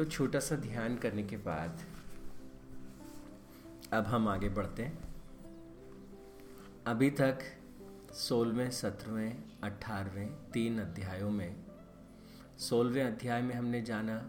तो छोटा सा ध्यान करने के बाद अब हम आगे बढ़ते हैं। अभी तक 16वें, 17वें, 18वें 3 अध्यायों में 16वें अध्याय में हमने जाना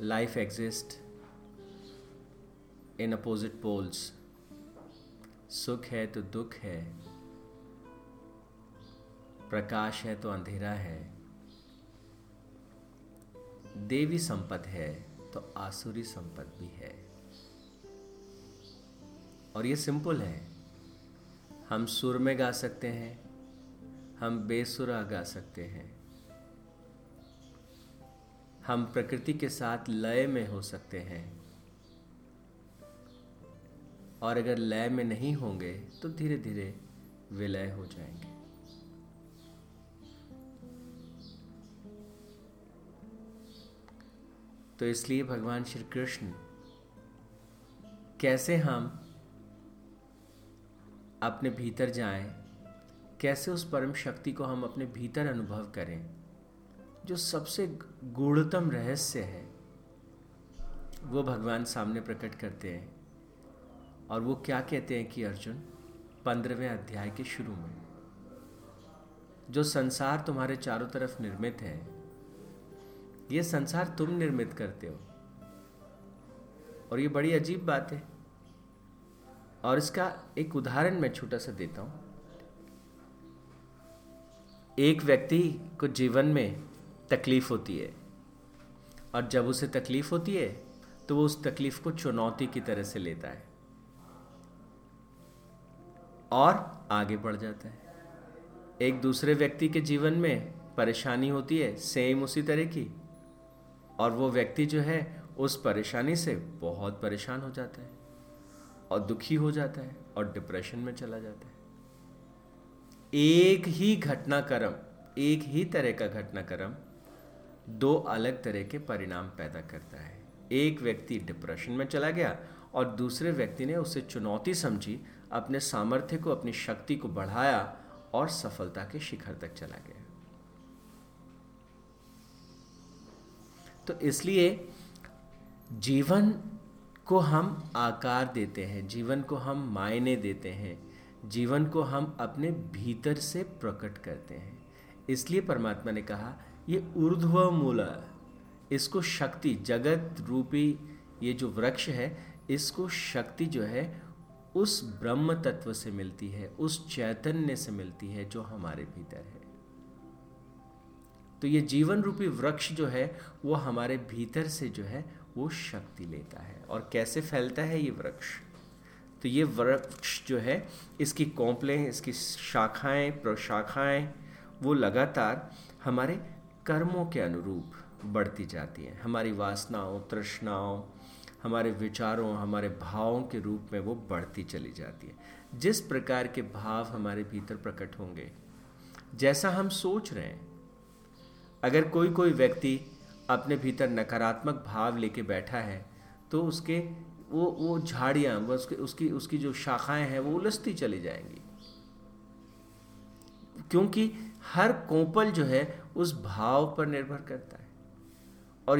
life exist in opposite poles, सुख है तो दुख है, प्रकाश है तो अंधेरा है, देवी संपत्ति है तो आसुरी संपत्ति भी है। और ये सिंपल है, हम सुर में गा सकते हैं, हम बेसुरा गा सकते हैं, हम प्रकृति के साथ लय में हो सकते हैं, और अगर लय में नहीं होंगे तो धीरे धीरे विलय हो जाएंगे। तो इसलिए भगवान श्री कृष्ण कैसे हम अपने भीतर जाएं, कैसे उस परम शक्ति को हम अपने भीतर अनुभव करें जो सबसे गूढ़तम रहस्य है, वो भगवान सामने प्रकट करते हैं। और वो क्या कहते हैं कि अर्जुन 15वें अध्याय के शुरू में, जो संसार तुम्हारे चारों तरफ निर्मित है, ये संसार तुम निर्मित करते हो, और ये बड़ी अजीब बात है। और इसका एक उदाहरण मैं छोटा सा देता हूँ। एक व्यक्ति को जीवन में तकलीफ होती है, और जब उसे तकलीफ होती है तो वो उस तकलीफ को चुनौती की तरह से लेता है और आगे बढ़ जाता है। एक दूसरे व्यक्ति के जीवन में परेशानी होती है, सेम उसी तरह की, और वो व्यक्ति जो है उस परेशानी से बहुत परेशान हो जाता है और दुखी हो जाता है और डिप्रेशन में चला जाता है। एक ही घटनाक्रम, एक ही तरह का घटनाक्रम दो अलग तरह के परिणाम पैदा करता है। एक व्यक्ति डिप्रेशन में चला गया और दूसरे व्यक्ति ने उसे चुनौती समझी, अपने सामर्थ्य को, अपनी शक्ति को बढ़ाया और सफलता के शिखर तक चला गया। तो इसलिए जीवन को हम आकार देते हैं, जीवन को हम मायने देते हैं, जीवन को हम अपने भीतर से प्रकट करते हैं। इसलिए परमात्मा ने कहा ये ऊर्ध्वमूल, इसको शक्ति, जगत रूपी ये जो वृक्ष है, इसको शक्ति जो है उस ब्रह्म तत्व से मिलती है, उस चैतन्य से मिलती है जो हमारे भीतर है। तो ये जीवन रूपी वृक्ष जो है वो हमारे भीतर से जो है वो शक्ति लेता है। और कैसे फैलता है ये वृक्ष? तो ये वृक्ष जो है इसकी कोंपलें, इसकी शाखाएं, प्रशाखाएं वो लगातार हमारे कर्मों के अनुरूप बढ़ती जाती हैं। हमारी वासनाओं, तृष्णाओं, हमारे विचारों, हमारे भावों के रूप में वो बढ़ती चली जाती है। जिस प्रकार के भाव हमारे भीतर प्रकट होंगे, जैसा हम सोच रहे हैं, अगर कोई व्यक्ति अपने भीतर नकारात्मक भाव लेके बैठा है तो उसके वो झाड़ियाँ, उसकी जो शाखाएं हैं वो उलझती चली जाएंगी, क्योंकि हर कोंपल जो है उस भाव पर निर्भर करता है। और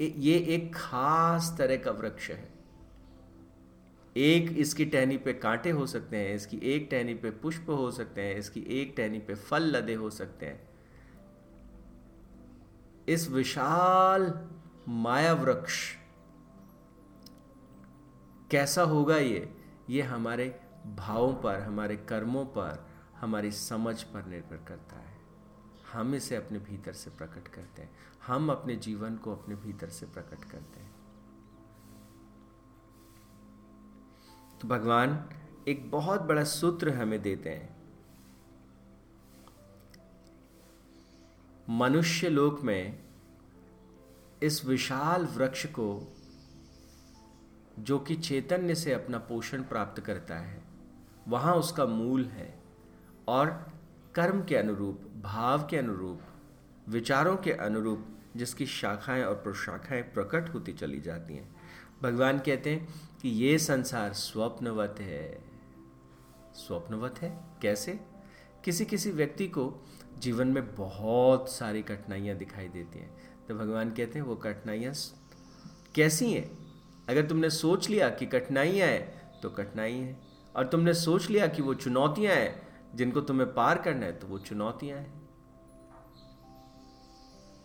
ये एक खास तरह का वृक्ष है। एक इसकी टहनी पे कांटे हो सकते हैं, इसकी एक टहनी पे पुष्प हो सकते हैं, इसकी एक टहनी पे फल लदे हो सकते हैं। इस विशाल माया वृक्ष कैसा होगा, ये हमारे भावों पर, हमारे कर्मों पर, हमारी समझ पर निर्भर करता है। हम इसे अपने भीतर से प्रकट करते हैं, हम अपने जीवन को अपने भीतर से प्रकट करते हैं। तो भगवान एक बहुत बड़ा सूत्र हमें देते हैं। मनुष्य लोक में इस विशाल वृक्ष को, जो कि चैतन्य से अपना पोषण प्राप्त करता है, वहाँ उसका मूल है, और कर्म के अनुरूप, भाव के अनुरूप, विचारों के अनुरूप जिसकी शाखाएं और प्रशाखाएं प्रकट होती चली जाती हैं। भगवान कहते हैं कि ये संसार स्वप्नवत है। स्वप्नवत है कैसे? किसी किसी व्यक्ति को जीवन में बहुत सारी कठिनाइयाँ दिखाई देती हैं, तो भगवान कहते हैं वो कठिनाइयाँ कैसी हैं। अगर तुमने सोच लिया कि कठिनाइयाँ हैं तो कठिनाइयाँ हैं, और तुमने सोच लिया कि वो चुनौतियाँ हैं जिनको तुम्हें पार करना है तो वो चुनौतियाँ हैं।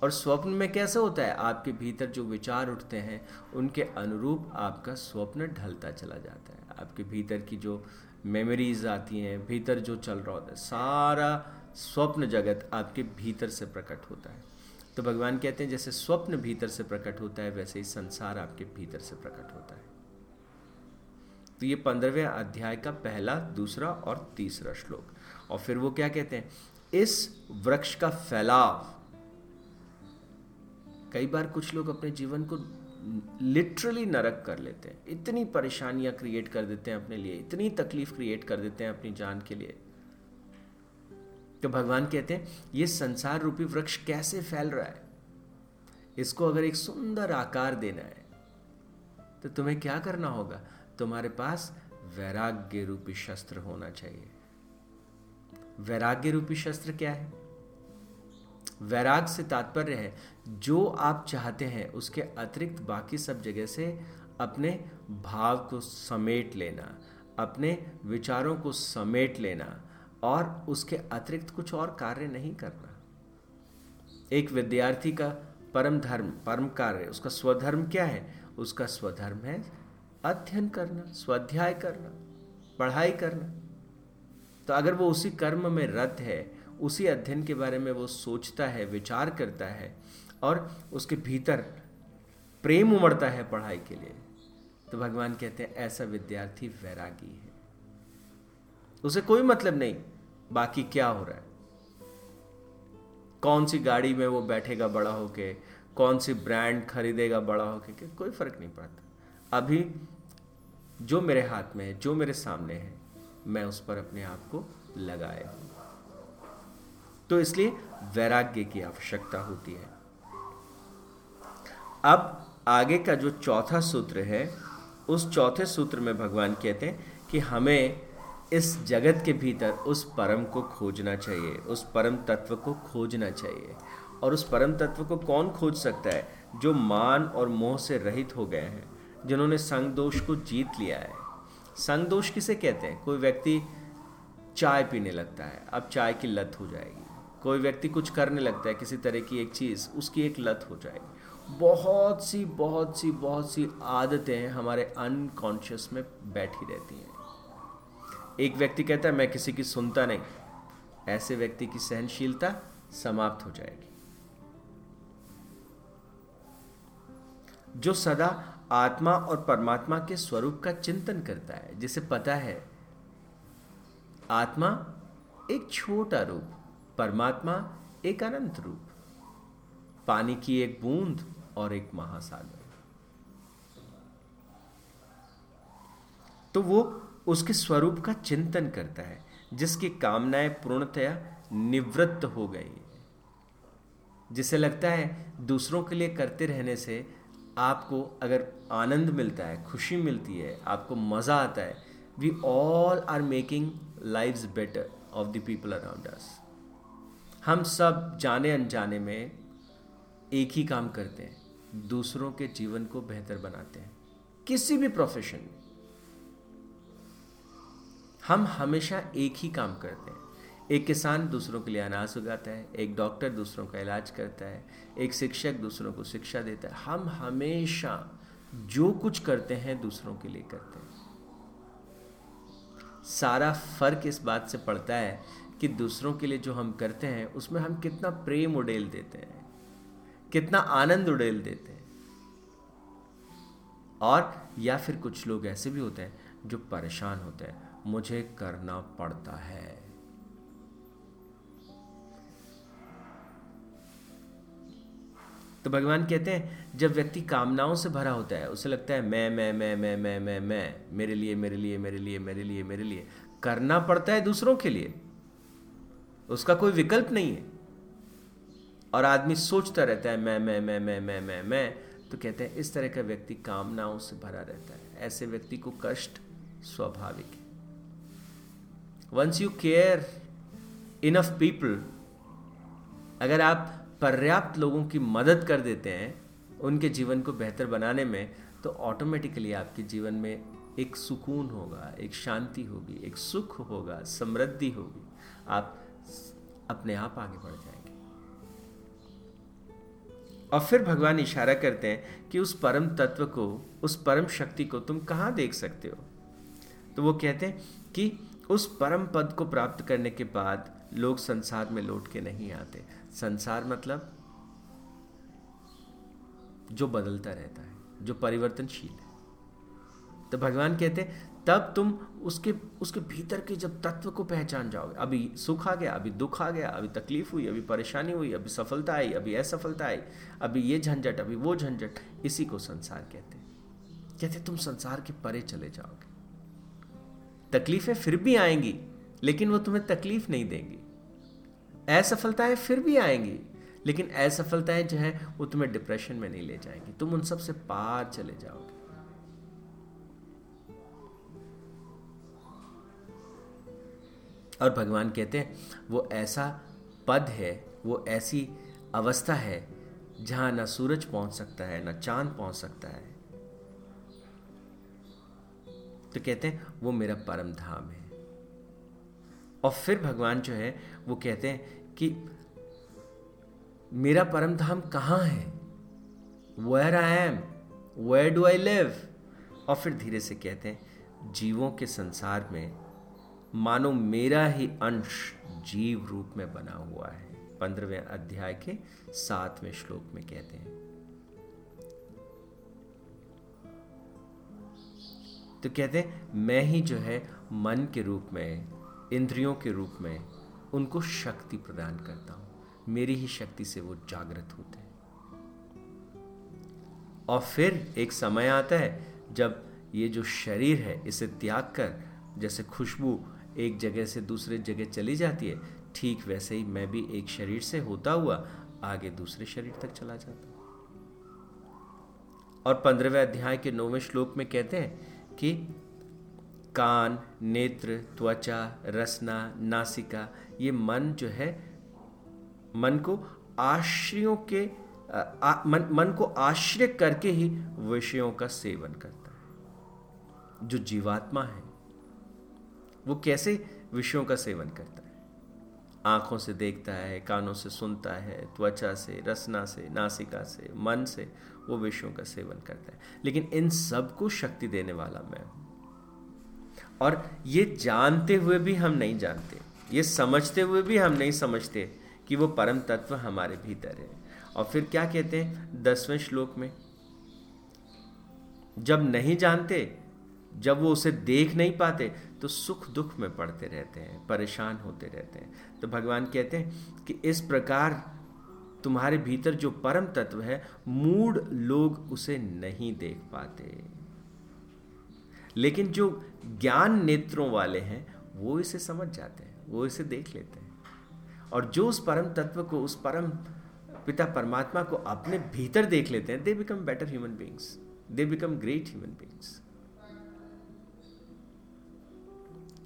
और स्वप्न में कैसा होता है, आपके भीतर जो विचार उठते हैं उनके अनुरूप आपका स्वप्न ढलता चला जाता है। आपके भीतर की जो मेमोरीज आती हैं, भीतर जो चल रहा होता है, सारा स्वप्न जगत आपके भीतर से प्रकट होता है। तो भगवान कहते हैं जैसे स्वप्न भीतर से प्रकट होता है वैसे ही संसार आपके भीतर से प्रकट होता है। तो ये 15वें अध्याय का पहला, दूसरा और तीसरा श्लोक। और फिर वो क्या कहते हैं, इस वृक्ष का फैलाव। कई बार कुछ लोग अपने जीवन को लिटरली नरक कर लेते हैं, इतनी परेशानियां क्रिएट कर देते हैं अपने लिए, इतनी तकलीफ क्रिएट कर देते हैं अपनी जान के लिए। तो भगवान कहते हैं ये संसार रूपी वृक्ष कैसे फैल रहा है, इसको अगर एक सुंदर आकार देना है तो तुम्हें क्या करना होगा, तुम्हारे पास वैराग्य रूपी शस्त्र होना चाहिए। वैराग्य रूपी शस्त्र क्या है? वैराग से तात्पर्य है जो आप चाहते हैं उसके अतिरिक्त बाकी सब जगह से अपने भाव को समेट लेना, अपने विचारों को समेट लेना, और उसके अतिरिक्त कुछ और कार्य नहीं करना। एक विद्यार्थी का परम धर्म, परम कार्य, उसका स्वधर्म क्या है? उसका स्वधर्म है अध्ययन करना, स्वाध्याय करना, पढ़ाई करना। तो अगर वो उसी कर्म में रत है, उसी अध्ययन के बारे में वो सोचता है, विचार करता है, और उसके भीतर प्रेम उमड़ता है पढ़ाई के लिए, तो भगवान कहते हैं ऐसा विद्यार्थी वैरागी है। उसे कोई मतलब नहीं बाकी क्या हो रहा है, कौन सी गाड़ी में वो बैठेगा बड़ा होके, कौन सी ब्रांड खरीदेगा बड़ा होके, कोई फर्क नहीं पड़ता। अभी जो मेरे हाथ में है, जो मेरे सामने है, मैं उस पर अपने आप को लगाए। तो इसलिए वैराग्य की आवश्यकता होती है। अब आगे का जो चौथा सूत्र है, उस चौथे सूत्र में भगवान कहते हैं कि हमें इस जगत के भीतर उस परम को खोजना चाहिए, उस परम तत्व को खोजना चाहिए। और उस परम तत्व को कौन खोज सकता है? जो मान और मोह से रहित हो गए हैं, जिन्होंने संग दोष को जीत लिया है। संग दोष किसे कहते हैं? कोई व्यक्ति चाय पीने लगता है, अब चाय की लत हो जाएगी। कोई व्यक्ति कुछ करने लगता है, किसी तरह की एक चीज़, उसकी एक लत हो जाएगी। बहुत सी आदतें हमारे अनकॉन्शियस में बैठी रहती हैं। एक व्यक्ति कहता है मैं किसी की सुनता नहीं, ऐसे व्यक्ति की सहनशीलता समाप्त हो जाएगी। जो सदा आत्मा और परमात्मा के स्वरूप का चिंतन करता है, जिसे पता है आत्मा एक छोटा रूप, परमात्मा एक अनंत रूप, पानी की एक बूंद और एक महासागर, तो वो उसके स्वरूप का चिंतन करता है, जिसकी कामनाएं पूर्णतया निवृत्त हो गई, जिसे लगता है दूसरों के लिए करते रहने से आपको अगर आनंद मिलता है, खुशी मिलती है, आपको मज़ा आता है। We all are making lives better off the people around us. हम सब जाने अनजाने में एक ही काम करते हैं, दूसरों के जीवन को बेहतर बनाते हैं। किसी भी प्रोफेशन में हम हमेशा एक ही काम करते हैं। एक किसान दूसरों के लिए अनाज उगाता है, एक डॉक्टर दूसरों का इलाज करता है, एक शिक्षक दूसरों को शिक्षा देता है। हम हमेशा जो कुछ करते हैं दूसरों के लिए करते हैं। सारा फर्क इस बात से पड़ता है कि दूसरों के लिए जो हम करते हैं उसमें हम कितना प्रेम उड़ेल देते हैं, कितना आनंद उड़ेल देते हैं। और या फिर कुछ लोग ऐसे भी होते हैं जो परेशान होते हैं, मुझे करना पड़ता है। तो भगवान कहते हैं जब व्यक्ति कामनाओं से भरा होता है, उसे लगता है मैं मेरे लिए करना पड़ता है दूसरों के लिए, उसका कोई विकल्प नहीं है। और आदमी सोचता रहता है मैं, तो कहते हैं इस तरह का व्यक्ति कामनाओं से भरा रहता है। ऐसे व्यक्ति को कष्ट स्वाभाविक है। Once you care enough people, अगर आप पर्याप्त लोगों की मदद कर देते हैं उनके जीवन को बेहतर बनाने में, तो ऑटोमेटिकली आपके जीवन में एक सुकून होगा, एक शांति होगी, एक सुख होगा, समृद्धि होगी, आप अपने आप आगे बढ़ जाएंगे। और फिर भगवान इशारा करते हैं कि उस परम तत्व को, उस परम शक्ति को तुम कहाँ देख सकते हो? तो वो कहते हैं कि उस परम पद को प्राप्त करने के बाद लोग संसार में लौट के नहीं आते। संसार मतलब जो बदलता रहता है, जो परिवर्तनशील है। तो भगवान कहते हैं तब तुम उसके भीतर के जब तत्व को पहचान जाओगे, अभी सुख आ गया, अभी दुख आ गया, अभी तकलीफ हुई, अभी परेशानी हुई, अभी सफलता आई, अभी असफलता आई, अभी ये झंझट, अभी वो झंझट, इसी को संसार कहते हैं। कहते तुम संसार के परे चले जाओगे। तकलीफें फिर भी आएंगी लेकिन वो तुम्हें तकलीफ नहीं देंगी। असफलताएं फिर भी आएंगी लेकिन असफलताएं जो है वो तुम्हें डिप्रेशन में नहीं ले जाएंगी। तुम उन सबसे पार चले जाओगे। और भगवान कहते हैं वो ऐसा पद है, वो ऐसी अवस्था है जहां ना सूरज पहुंच सकता है, ना चांद पहुंच सकता है। तो कहते हैं वो मेरा परम धाम है। और फिर भगवान जो है वो कहते हैं कि मेरा परम धाम कहाँ है? Where I am, where do I live? और फिर धीरे से कहते हैं जीवों के संसार में मानो मेरा ही अंश जीव रूप में बना हुआ है। 15वें अध्याय के 7वें श्लोक में कहते हैं। तो कहते हैं मैं ही जो है मन के रूप में, इंद्रियों के रूप में उनको शक्ति प्रदान करता हूं। मेरी ही शक्ति से वो जागृत होते हैं। और फिर एक समय आता है जब ये जो शरीर है इसे त्याग कर, जैसे खुशबू एक जगह से दूसरे जगह चली जाती है, ठीक वैसे ही मैं भी एक शरीर से होता हुआ आगे दूसरे शरीर तक चला जाता हूँ। और 15वें अध्याय के 9वें श्लोक में कहते हैं कि कान, नेत्र, त्वचा, रसना, नासिका, ये मन जो है मन को आश्रयों के मन को आश्रय करके ही विषयों का सेवन करता है। जो जीवात्मा है वो कैसे विषयों का सेवन करता है? आंखों से देखता है, कानों से सुनता है, त्वचा से, रसना से, नासिका से, मन से वो विषयों का सेवन करता है। लेकिन इन सब को शक्ति देने वाला मैं हूँ। और ये जानते हुए भी हम नहीं जानते, ये समझते हुए भी हम नहीं समझते कि वो परम तत्व हमारे भीतर है। और फिर क्या कहते हैं 10वें श्लोक में? जब नहीं जानते, जब वो उसे देख नहीं पाते तो सुख दुख में पड़ते रहते हैं, परेशान होते रहते हैं। तो भगवान कहते हैं कि इस प्रकार तुम्हारे भीतर जो परम तत्व है, मूढ़ लोग उसे नहीं देख पाते, लेकिन जो ज्ञान नेत्रों वाले हैं वो इसे समझ जाते हैं, वो इसे देख लेते हैं। और जो उस परम तत्व को, उस परम पिता परमात्मा को अपने भीतर देख लेते हैं, they become better human beings, they become great human beings.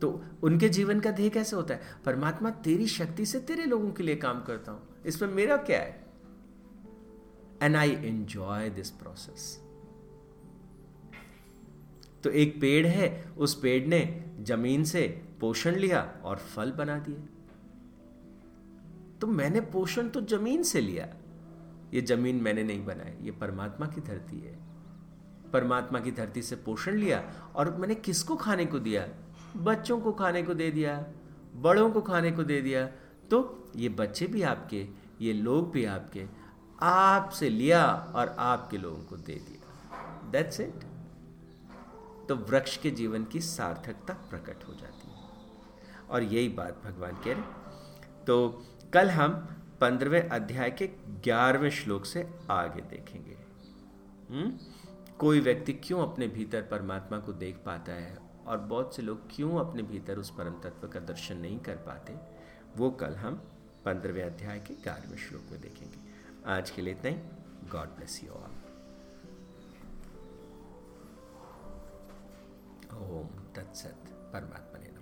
तो उनके जीवन का ध्येय कैसे होता है? परमात्मा तेरी शक्ति से तेरे लोगों के लिए काम करता हूं, इसमें मेरा क्या है? And I enjoy this process. तो एक पेड़ है, उस पेड़ ने जमीन से पोषण लिया और फल बना दिए। तो मैंने पोषण तो जमीन से लिया, ये जमीन मैंने नहीं बनाई, ये परमात्मा की धरती है। परमात्मा की धरती से पोषण लिया और मैंने किसको खाने को दिया? बच्चों को खाने को दे दिया, बड़ों को खाने को दे दिया। तो ये बच्चे भी आपके, ये लोग भी आपके, आपसे लिया और आपके लोगों को दे दिया। That's it. तो वृक्ष के जीवन की सार्थकता प्रकट हो जाती है। और यही बात भगवान कह रहे। तो कल हम 15वें अध्याय के 11वें श्लोक से आगे देखेंगे। कोई व्यक्ति क्यों अपने भीतर परमात्मा को देख पाता है और बहुत से लोग क्यों अपने भीतर उस परम तत्व का दर्शन नहीं कर पाते, वो कल हम 15वें अध्याय के 11वें श्लोक में देखेंगे। आज के लिए इतना ही। God bless you all. ओम तत्सत। परमात्मा ने